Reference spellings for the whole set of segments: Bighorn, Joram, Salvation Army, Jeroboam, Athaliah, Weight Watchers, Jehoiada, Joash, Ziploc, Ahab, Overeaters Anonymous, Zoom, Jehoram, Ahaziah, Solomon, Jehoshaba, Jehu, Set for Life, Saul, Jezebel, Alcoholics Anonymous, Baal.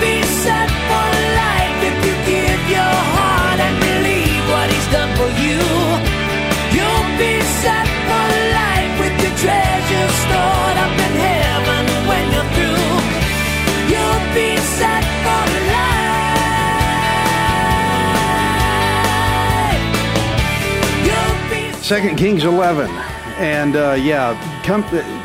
be set for life if you give your heart and believe what He's done for you. You'll be set for life with your treasures stored up in heaven when you're through. You'll be set for life. 2 Kings 11. And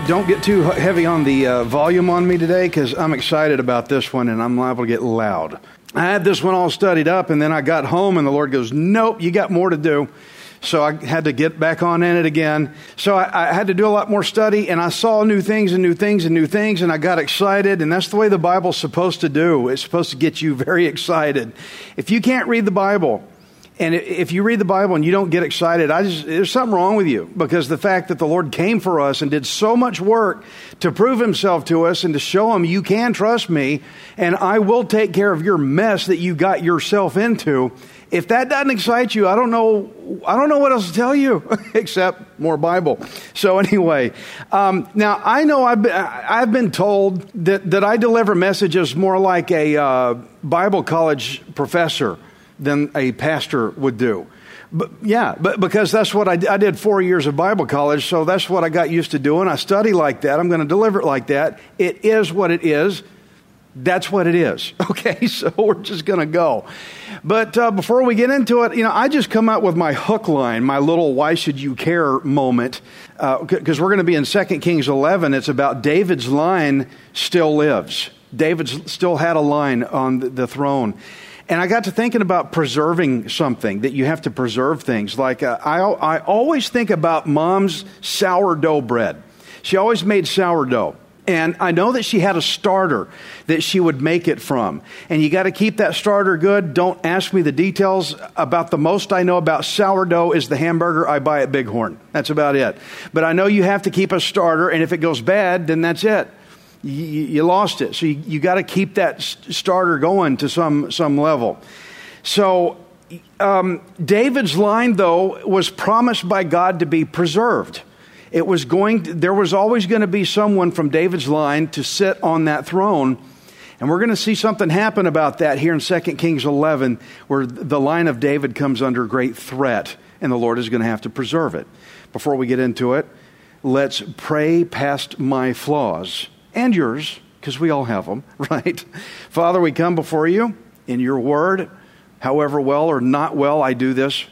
don't get too heavy on the volume on me today, because I'm excited about this one and I'm liable to get loud. I had this one all studied up, and then I got home and the Lord goes, nope, you got more to do. So I had to get back on in it again. So I had to do a lot more study, and I saw new things and new things and new things, and I got excited, and that's the way the Bible's supposed to do. It's supposed to get you very excited. If you can't read the Bible, and if you read the Bible and you don't get excited, there's something wrong with you, because the fact that the Lord came for us and did so much work to prove Himself to us and to show Him, you can trust me, and I will take care of your mess that you got yourself into. If that doesn't excite you, I don't know what else to tell you except more Bible. So anyway, now I know I've been told that I deliver messages more like a Bible college professor than a pastor would do. But because that's what I did 4 years of Bible college, so that's what I got used to doing. I study like that. I'm going to deliver it like that. It is what it is. That's what it is. Okay, so we're just going to go. But before we get into it, I just come out with my hook line, my little why should you care moment, because we're going to be in 2 Kings 11. It's about David's line still lives. David still had a line on the throne. And I got to thinking about preserving something, that you have to preserve things. Like I always think about Mom's sourdough bread. She always made sourdough. And I know that she had a starter that she would make it from. And you got to keep that starter good. Don't ask me the details. About the most I know about sourdough is the hamburger I buy at Bighorn. That's about it. But I know you have to keep a starter, and if it goes bad, then that's it. You lost it. So you got to keep that starter going to some level. So David's line, though, was promised by God to be preserved. It was there was always going to be someone from David's line to sit on that throne. And we're going to see something happen about that here in 2 Kings 11, where the line of David comes under great threat, and the Lord is going to have to preserve it. Before we get into it, let's pray past my flaws. And yours, because we all have them, right? Father, we come before you in your word. However well or not well I do this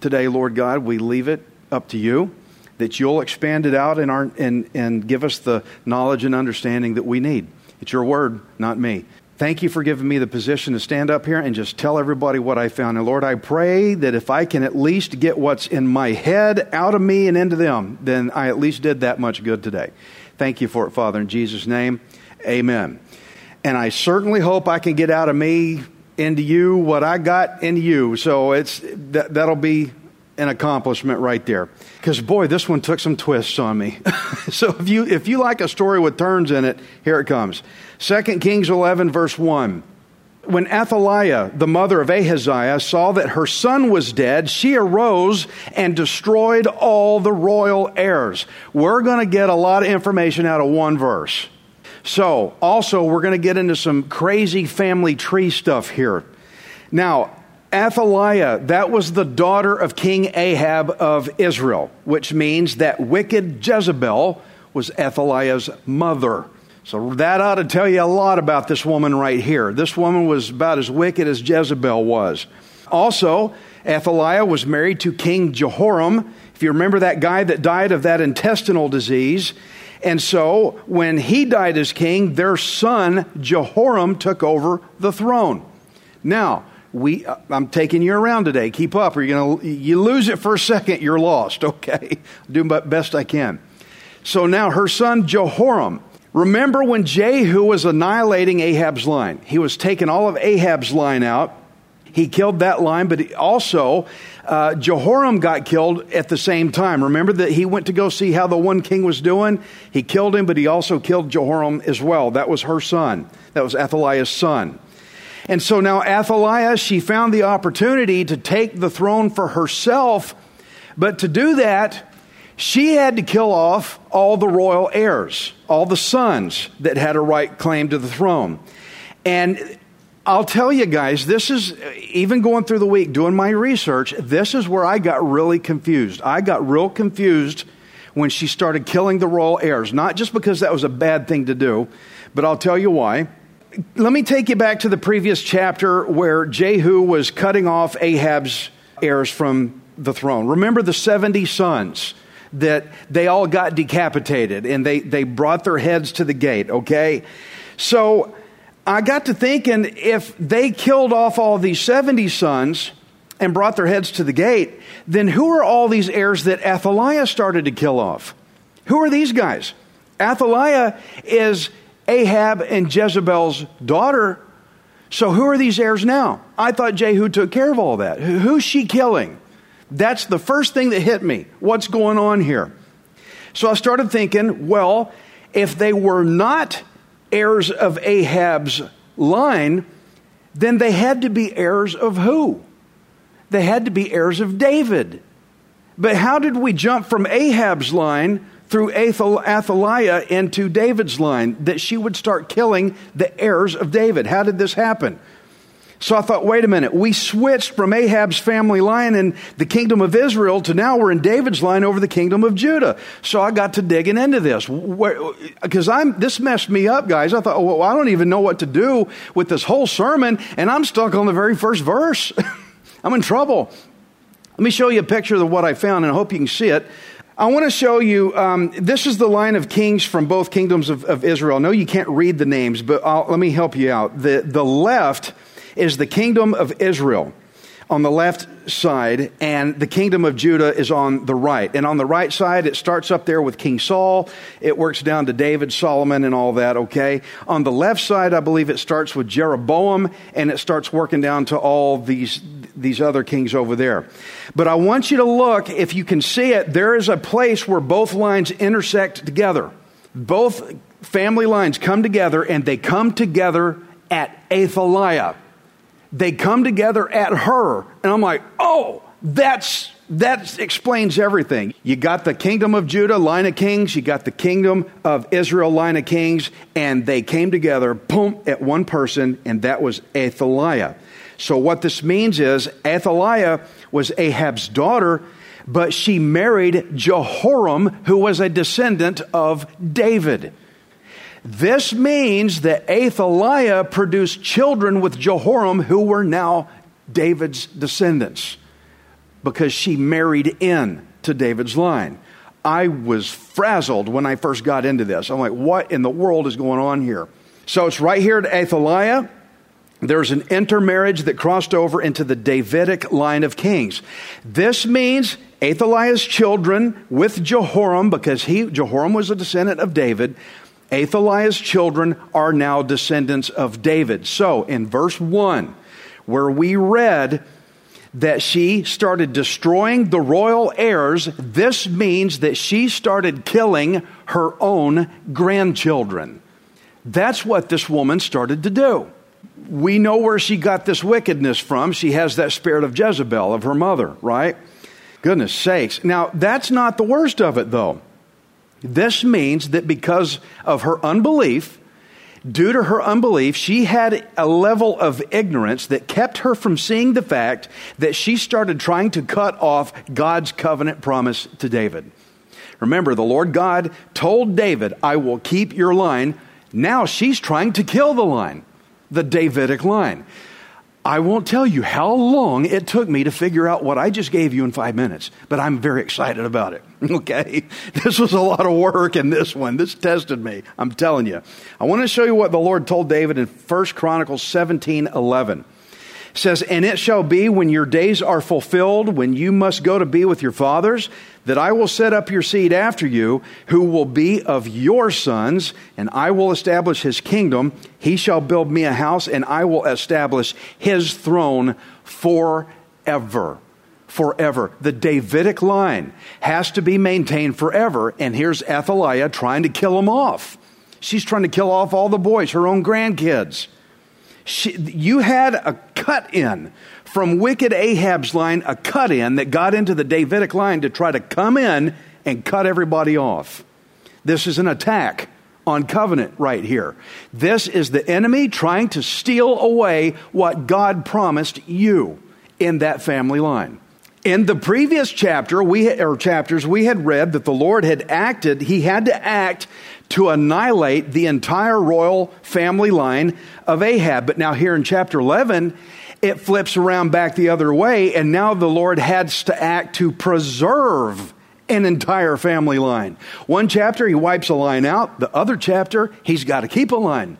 today, Lord God, we leave it up to you, that you'll expand it out and give us the knowledge and understanding that we need. It's your word, not me. Thank you for giving me the position to stand up here and just tell everybody what I found. And Lord, I pray that if I can at least get what's in my head out of me and into them, then I at least did that much good today. Thank you for it, Father, in Jesus' name, amen. And I certainly hope I can get out of me into you what I got into you. So that'll be an accomplishment right there. Because, boy, this one took some twists on me. So if you like a story with turns in it, here it comes. 2 Kings 11, verse 1. When Athaliah, the mother of Ahaziah, saw that her son was dead, she arose and destroyed all the royal heirs. We're going to get a lot of information out of one verse. So, also, we're going to get into some crazy family tree stuff here. Now, Athaliah, that was the daughter of King Ahab of Israel, which means that wicked Jezebel was Athaliah's mother. So that ought to tell you a lot about this woman right here. This woman was about as wicked as Jezebel was. Also, Athaliah was married to King Jehoram. If you remember that guy that died of that intestinal disease. And so when he died as king, their son Jehoram took over the throne. Now, I'm taking you around today. Keep up, or you lose it for a second, you're lost, okay? I'll do my best I can. So now her son Jehoram Remember when Jehu was annihilating Ahab's line. He was taking all of Ahab's line out. He killed that line, but also Jehoram got killed at the same time. Remember that he went to go see how the one king was doing? He killed him, but he also killed Jehoram as well. That was her son. That was Athaliah's son. And so now Athaliah, she found the opportunity to take the throne for herself, but to do that, she had to kill off all the royal heirs, all the sons that had a right claim to the throne. And I'll tell you guys, this is, even going through the week, doing my research, this is where I got really confused. I got real confused when she started killing the royal heirs, not just because that was a bad thing to do, but I'll tell you why. Let me take you back to the previous chapter where Jehu was cutting off Ahab's heirs from the throne. Remember the 70 sons? That they all got decapitated and they brought their heads to the gate, okay? So I got to thinking, if they killed off all these 70 sons and brought their heads to the gate, then who are all these heirs that Athaliah started to kill off? Who are these guys? Athaliah is Ahab and Jezebel's daughter. So who are these heirs now? I thought Jehu took care of all that. Who's she killing? That's the first thing that hit me. What's going on here? So I started thinking, well, if they were not heirs of Ahab's line, then they had to be heirs of who? They had to be heirs of David. But how did we jump from Ahab's line through Athaliah into David's line, that she would start killing the heirs of David? How did this happen? So I thought, wait a minute, we switched from Ahab's family line in the kingdom of Israel to now we're in David's line over the kingdom of Judah. So I got to digging into this, because this messed me up, guys. I thought, oh, well, I don't even know what to do with this whole sermon, and I'm stuck on the very first verse. I'm in trouble. Let me show you a picture of what I found, and I hope you can see it. I want to show you, this is the line of kings from both kingdoms of Israel. No, you can't read the names, but let me help you out. The left is the kingdom of Israel on the left side, and the kingdom of Judah is on the right. And on the right side, it starts up there with King Saul. It works down to David, Solomon, and all that, okay? On the left side, I believe it starts with Jeroboam, and it starts working down to all these other kings over there. But I want you to look, if you can see it, there is a place where both lines intersect together. Both family lines come together, and they come together at Athaliah. They come together at her, and I'm like, oh, that explains everything. You got the kingdom of Judah, line of kings. You got the kingdom of Israel, line of kings, and they came together, boom, at one person, and that was Athaliah. So what this means is Athaliah was Ahab's daughter, but she married Jehoram, who was a descendant of David. This means that Athaliah produced children with Jehoram, who were now David's descendants, because she married in to David's line. I was frazzled when I first got into this. I'm like, what in the world is going on here? So it's right here at Athaliah. There's an intermarriage that crossed over into the Davidic line of kings. This means Athaliah's children with Jehoram, because Jehoram was a descendant of David, Athaliah's children are now descendants of David. So in verse 1, where we read that she started destroying the royal heirs, this means that she started killing her own grandchildren. That's what this woman started to do. We know where she got this wickedness from. She has that spirit of Jezebel, of her mother, right? Goodness sakes. Now, that's not the worst of it, though. This means that because of her unbelief, due to her unbelief, she had a level of ignorance that kept her from seeing the fact that she started trying to cut off God's covenant promise to David. Remember, the Lord God told David, I will keep your line. Now she's trying to kill the line, the Davidic line. I won't tell you how long it took me to figure out what I just gave you in 5 minutes, but I'm very excited about it, okay? This was a lot of work in this one. This tested me, I'm telling you. I want to show you what the Lord told David in 1 Chronicles 17:11. It says, and it shall be when your days are fulfilled, when you must go to be with your fathers, that I will set up your seed after you, who will be of your sons, and I will establish his kingdom. He shall build me a house, and I will establish his throne forever. Forever. The Davidic line has to be maintained forever, and here's Athaliah trying to kill him off. She's trying to kill off all the boys, her own grandkids. You had a cut-in from wicked Ahab's line, a cut-in that got into the Davidic line to try to come in and cut everybody off. This is an attack on covenant right here. This is the enemy trying to steal away what God promised you in that family line. In the previous chapter, we had read that the Lord had acted, he had to act to annihilate the entire royal family line of Ahab. But now here in chapter 11, it flips around back the other way, and now the Lord has to act to preserve an entire family line. One chapter, he wipes a line out. The other chapter, he's got to keep a line.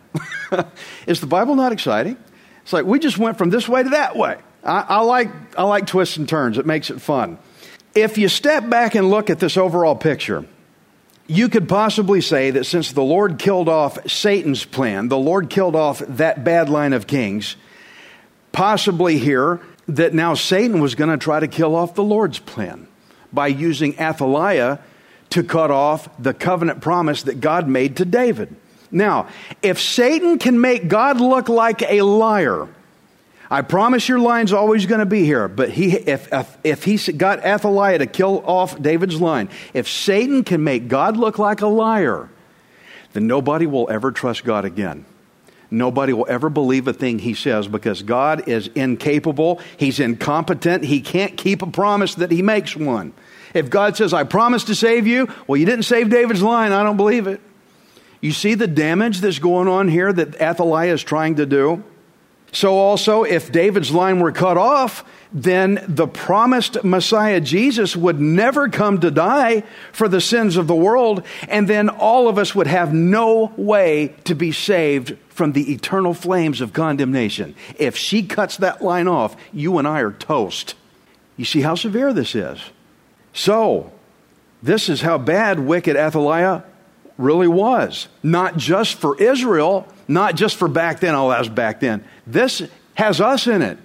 Is the Bible not exciting? It's like, we just went from this way to that way. I like twists and turns. It makes it fun. If you step back and look at this overall picture, you could possibly say that since the Lord killed off Satan's plan, the Lord killed off that bad line of kings, possibly here that now Satan was going to try to kill off the Lord's plan by using Athaliah to cut off the covenant promise that God made to David. Now, if Satan can make God look like a liar, I promise your line's always going to be here, but if he got Athaliah to kill off David's line, if Satan can make God look like a liar, then nobody will ever trust God again. Nobody will ever believe a thing he says because God is incapable, he's incompetent, he can't keep a promise that he makes one. If God says, I promise to save you, well, you didn't save David's line, I don't believe it. You see the damage that's going on here that Athaliah is trying to do? So also, if David's line were cut off, then the promised Messiah Jesus would never come to die for the sins of the world, and then all of us would have no way to be saved from the eternal flames of condemnation. If she cuts that line off, you and I are toast. You see how severe this is. So, this is how bad wicked Athaliah really was. Not just for Israel, not just for back then, all that was back then. This has us in it.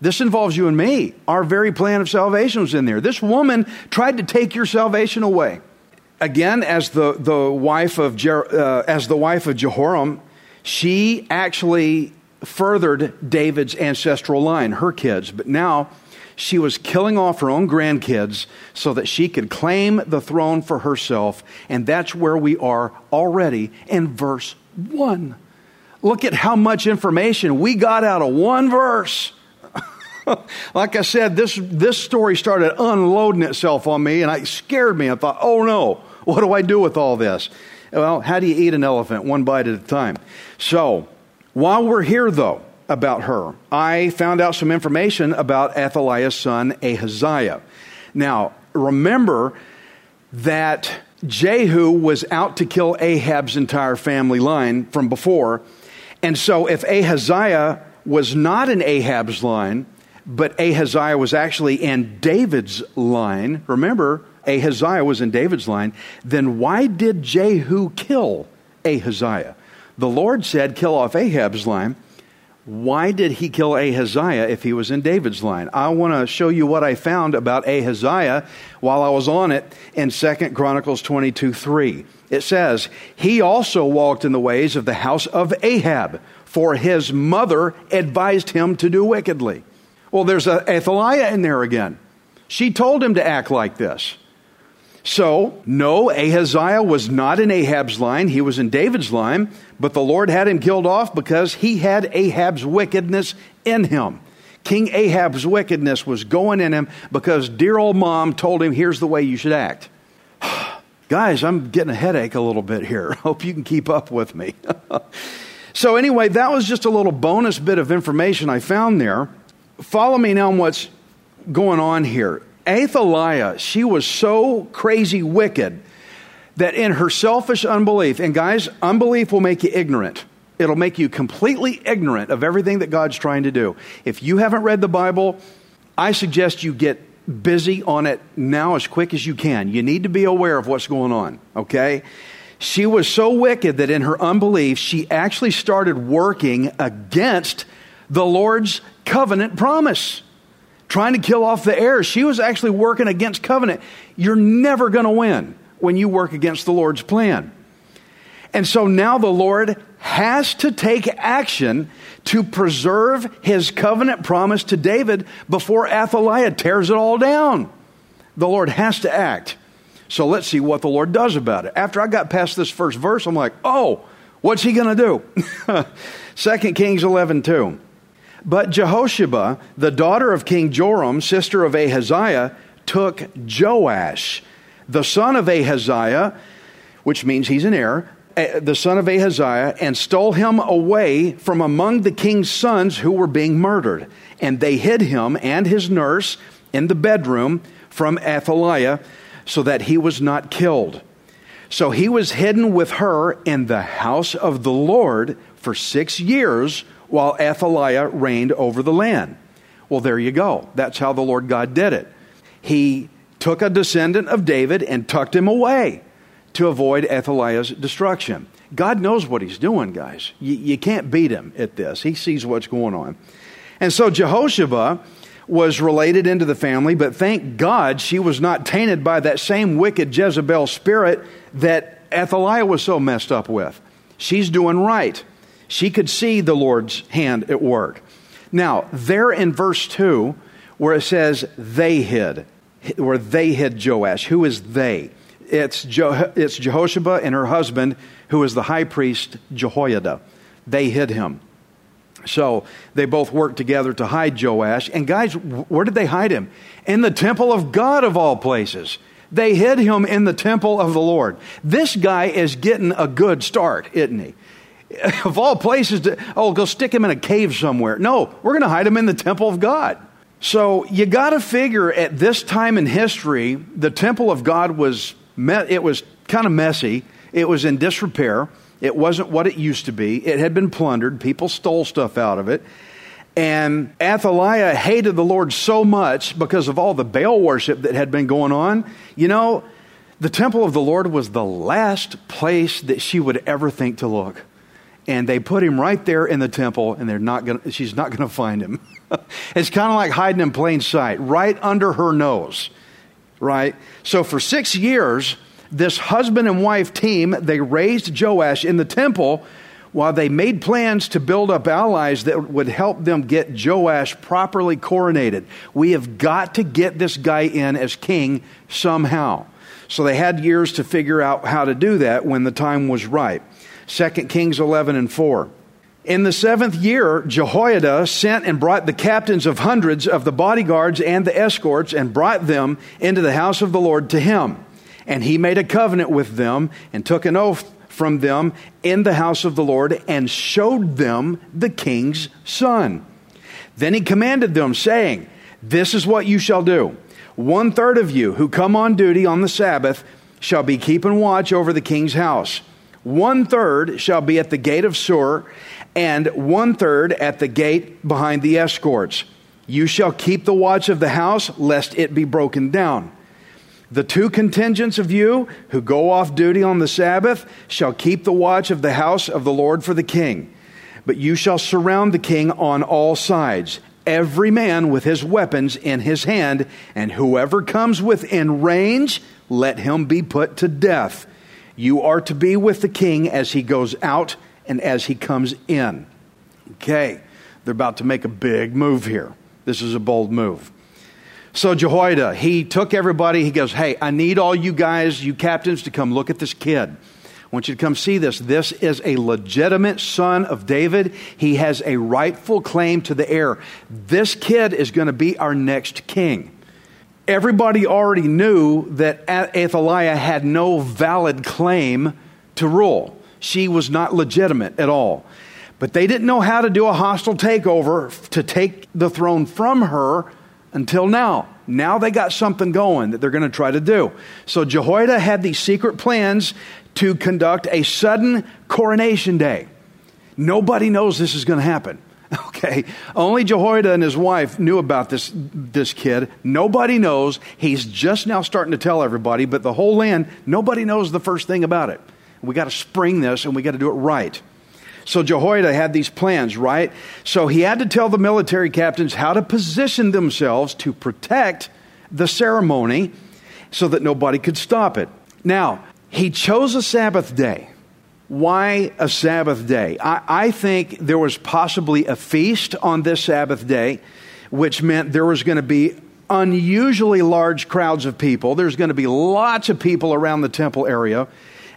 This involves you and me. Our very plan of salvation was in there. This woman tried to take your salvation away. Again, as the wife of Jehoram, she actually furthered David's ancestral line, her kids. But now she was killing off her own grandkids so that she could claim the throne for herself. And that's where we are already in verse 1. Look at how much information we got out of one verse. Like I said, this story started unloading itself on me, and it scared me. I thought, oh no, what do I do with all this? Well, how do you eat an elephant? One bite at a time. So, while we're here though, about her, I found out some information about Athaliah's son, Ahaziah. Now, remember that Jehu was out to kill Ahab's entire family line from before. And so if Ahaziah was not in Ahab's line, but Ahaziah was actually in David's line, remember, Ahaziah was in David's line, then why did Jehu kill Ahaziah? The Lord said, kill off Ahab's line. Why did he kill Ahaziah if he was in David's line? I want to show you what I found about Ahaziah while I was on it in 2 Chronicles 22:3. It says, he also walked in the ways of the house of Ahab, for his mother advised him to do wickedly. Well, there's Athaliah in there again. She told him to act like this. So, no, Ahaziah was not in Ahab's line. He was in David's line, but the Lord had him killed off because he had Ahab's wickedness in him. King Ahab's wickedness was going in him because dear old mom told him, here's the way you should act. Guys, I'm getting a headache a little bit here. Hope you can keep up with me. So anyway, that was just a little bonus bit of information I found there. Follow me now on what's going on here. Athaliah, she was so crazy wicked that in her selfish unbelief, and guys, unbelief will make you ignorant. It'll make you completely ignorant of everything that God's trying to do. If you haven't read the Bible, I suggest you get busy on it now as quick as you can. You need to be aware of what's going on, okay? She was so wicked that in her unbelief, she actually started working against the Lord's covenant promise, trying to kill off the heirs. She was actually working against covenant. You're never going to win when you work against the Lord's plan. And so now the Lord has to take action to preserve his covenant promise to David before Athaliah tears it all down. The Lord has to act. So let's see what the Lord does about it. After I got past this first verse, I'm like, oh, what's he going to do? 2 Kings 11:2. But Jehoshaba, the daughter of King Joram, sister of Ahaziah, took Joash, the son of Ahaziah, which means he's an heir, the son of Ahaziah, and stole him away from among the king's sons who were being murdered. And they hid him and his nurse in the bedroom from Athaliah, so that he was not killed. So he was hidden with her in the house of the Lord for 6 years while Athaliah reigned over the land. Well, there you go. That's how the Lord God did it. He took a descendant of David and tucked him away to avoid Athaliah's destruction. God knows what he's doing, guys. You can't beat him at this. He sees what's going on. And so Jehoshaba was related into the family, but thank God she was not tainted by that same wicked Jezebel spirit that Athaliah was so messed up with. She's doing right. She could see the Lord's hand at work. Now, there in verse 2, where it says they hid Joash, who is they? It's Jehoshaba and her husband, who is the high priest Jehoiada. They hid him. So they both worked together to hide Joash. And guys, where did they hide him? In the temple of God, of all places. They hid him in the temple of the Lord. This guy is getting a good start, isn't he? Of all places, go stick him in a cave somewhere. No, we're going to hide him in the temple of God. So you got to figure at this time in history, the temple of God was kind of messy. It was in disrepair. It wasn't what it used to be. It had been plundered. People stole stuff out of it. And Athaliah hated the Lord so much because of all the Baal worship that had been going on. You know, the temple of the Lord was the last place that she would ever think to look. And they put him right there in the temple, and she's not going to find him. It's kind of like hiding in plain sight, right under her nose, right? So for 6 years, this husband and wife team, they raised Joash in the temple while they made plans to build up allies that would help them get Joash properly coronated. We have got to get this guy in as king somehow. So they had years to figure out how to do that when the time was right. 2 Kings 11:4. In the 7th year, Jehoiada sent and brought the captains of hundreds of the bodyguards and the escorts and brought them into the house of the Lord to him. And he made a covenant with them and took an oath from them in the house of the Lord and showed them the king's son. Then he commanded them, saying, "This is what you shall do. 1/3 of you who come on duty on the Sabbath shall be keeping watch over the king's house. 1/3 shall be at the gate of Sur, and 1/3 at the gate behind the escorts. You shall keep the watch of the house, lest it be broken down. The 2 contingents of you who go off duty on the Sabbath shall keep the watch of the house of the Lord for the king. But you shall surround the king on all sides, every man with his weapons in his hand, and whoever comes within range, let him be put to death. You are to be with the king as he goes out and as he comes in." Okay, they're about to make a big move here. This is a bold move. So Jehoiada, he took everybody. He goes, "Hey, I need all you guys, you captains, to come look at this kid. I want you to come see this. This is a legitimate son of David. He has a rightful claim to the heir. This kid is going to be our next king." Everybody already knew that Athaliah had no valid claim to rule. She was not legitimate at all. But they didn't know how to do a hostile takeover to take the throne from her until now. Now they got something going that they're going to try to do. So Jehoiada had these secret plans to conduct a sudden coronation day. Nobody knows this is going to happen Okay, only Jehoiada and his wife knew about this kid. Nobody knows. He's just now starting to tell everybody, but the whole land, nobody knows the first thing about it. We got to spring this, and we got to do it right. So Jehoiada had these plans, right? So he had to tell the military captains how to position themselves to protect the ceremony so that nobody could stop it. Now, he chose a Sabbath day. Why a Sabbath day? I think there was possibly a feast on this Sabbath day, which meant there was going to be unusually large crowds of people. There's going to be lots of people around the temple area.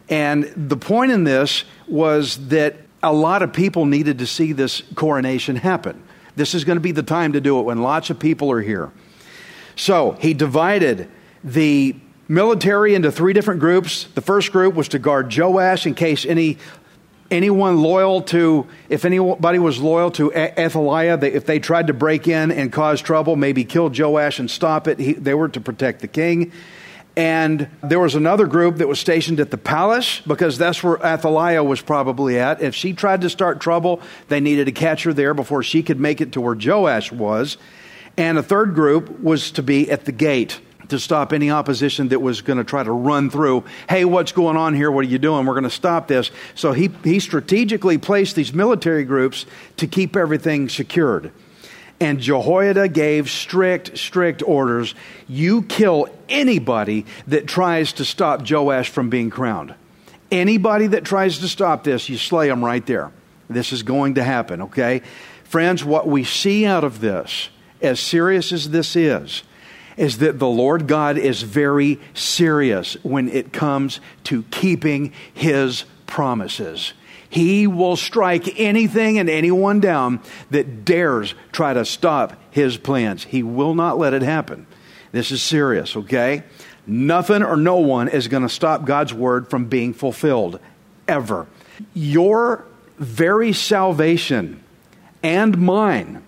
And the point in this was that a lot of people needed to see this coronation happen. This is going to be the time to do it when lots of people are here. So he divided the military into three different groups. The first group was to guard Joash in case anybody was loyal to Athaliah, if they tried to break in and cause trouble, maybe kill Joash and stop it, they were to protect the king. And there was another group that was stationed at the palace because that's where Athaliah was probably at. If she tried to start trouble, they needed to catch her there before she could make it to where Joash was. And a third group was to be at the gate to stop any opposition that was going to try to run through. Hey, what's going on here? What are you doing? We're going to stop this. So he strategically placed these military groups to keep everything secured. And Jehoiada gave strict orders. You kill anybody that tries to stop Joash from being crowned. Anybody that tries to stop this, you slay them right there. This is going to happen, okay? Friends, what we see out of this, as serious as this is that the Lord God is very serious when it comes to keeping His promises. He will strike anything and anyone down that dares try to stop His plans. He will not let it happen. This is serious, okay? Nothing or no one is going to stop God's word from being fulfilled, ever. Your very salvation and mine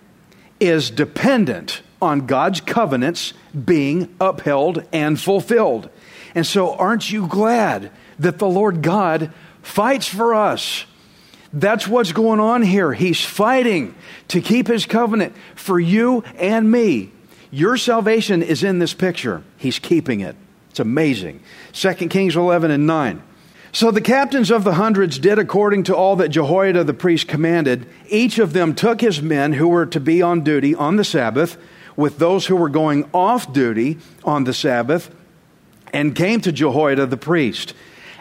is dependent on God's covenants being upheld and fulfilled. And so aren't you glad that the Lord God fights for us? That's what's going on here. He's fighting to keep His covenant for you and me. Your salvation is in this picture. He's keeping it. It's amazing. 2 Kings 11:9. So the captains of the hundreds did according to all that Jehoiada the priest commanded. Each of them took his men who were to be on duty on the Sabbath with those who were going off duty on the Sabbath, and came to Jehoiada the priest.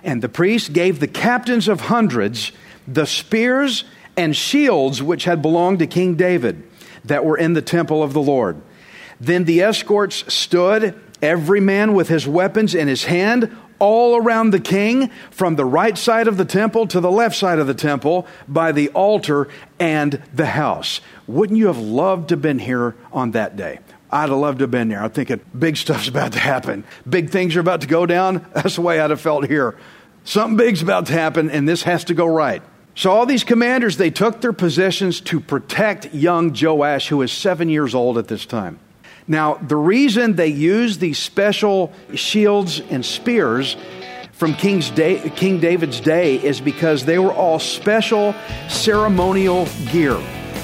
And the priest gave the captains of hundreds the spears and shields which had belonged to King David that were in the temple of the Lord. Then the escorts stood, every man with his weapons in his hand, all around the king, from the right side of the temple to the left side of the temple, by the altar and the house. Wouldn't you have loved to have been here on that day? I'd have loved to have been there. I'm thinking big stuff's about to happen. Big things are about to go down. That's the way I'd have felt here. Something big's about to happen, and this has to go right. So all these commanders, they took their positions to protect young Joash, who is 7 years old at this time. Now, the reason they used these special shields and spears from King David's day is because they were all special ceremonial gear.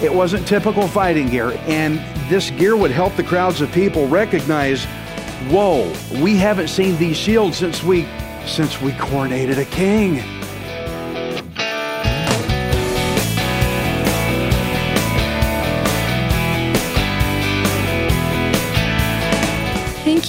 It wasn't typical fighting gear, and this gear would help the crowds of people recognize, whoa, we haven't seen these shields since we coronated a king. Thank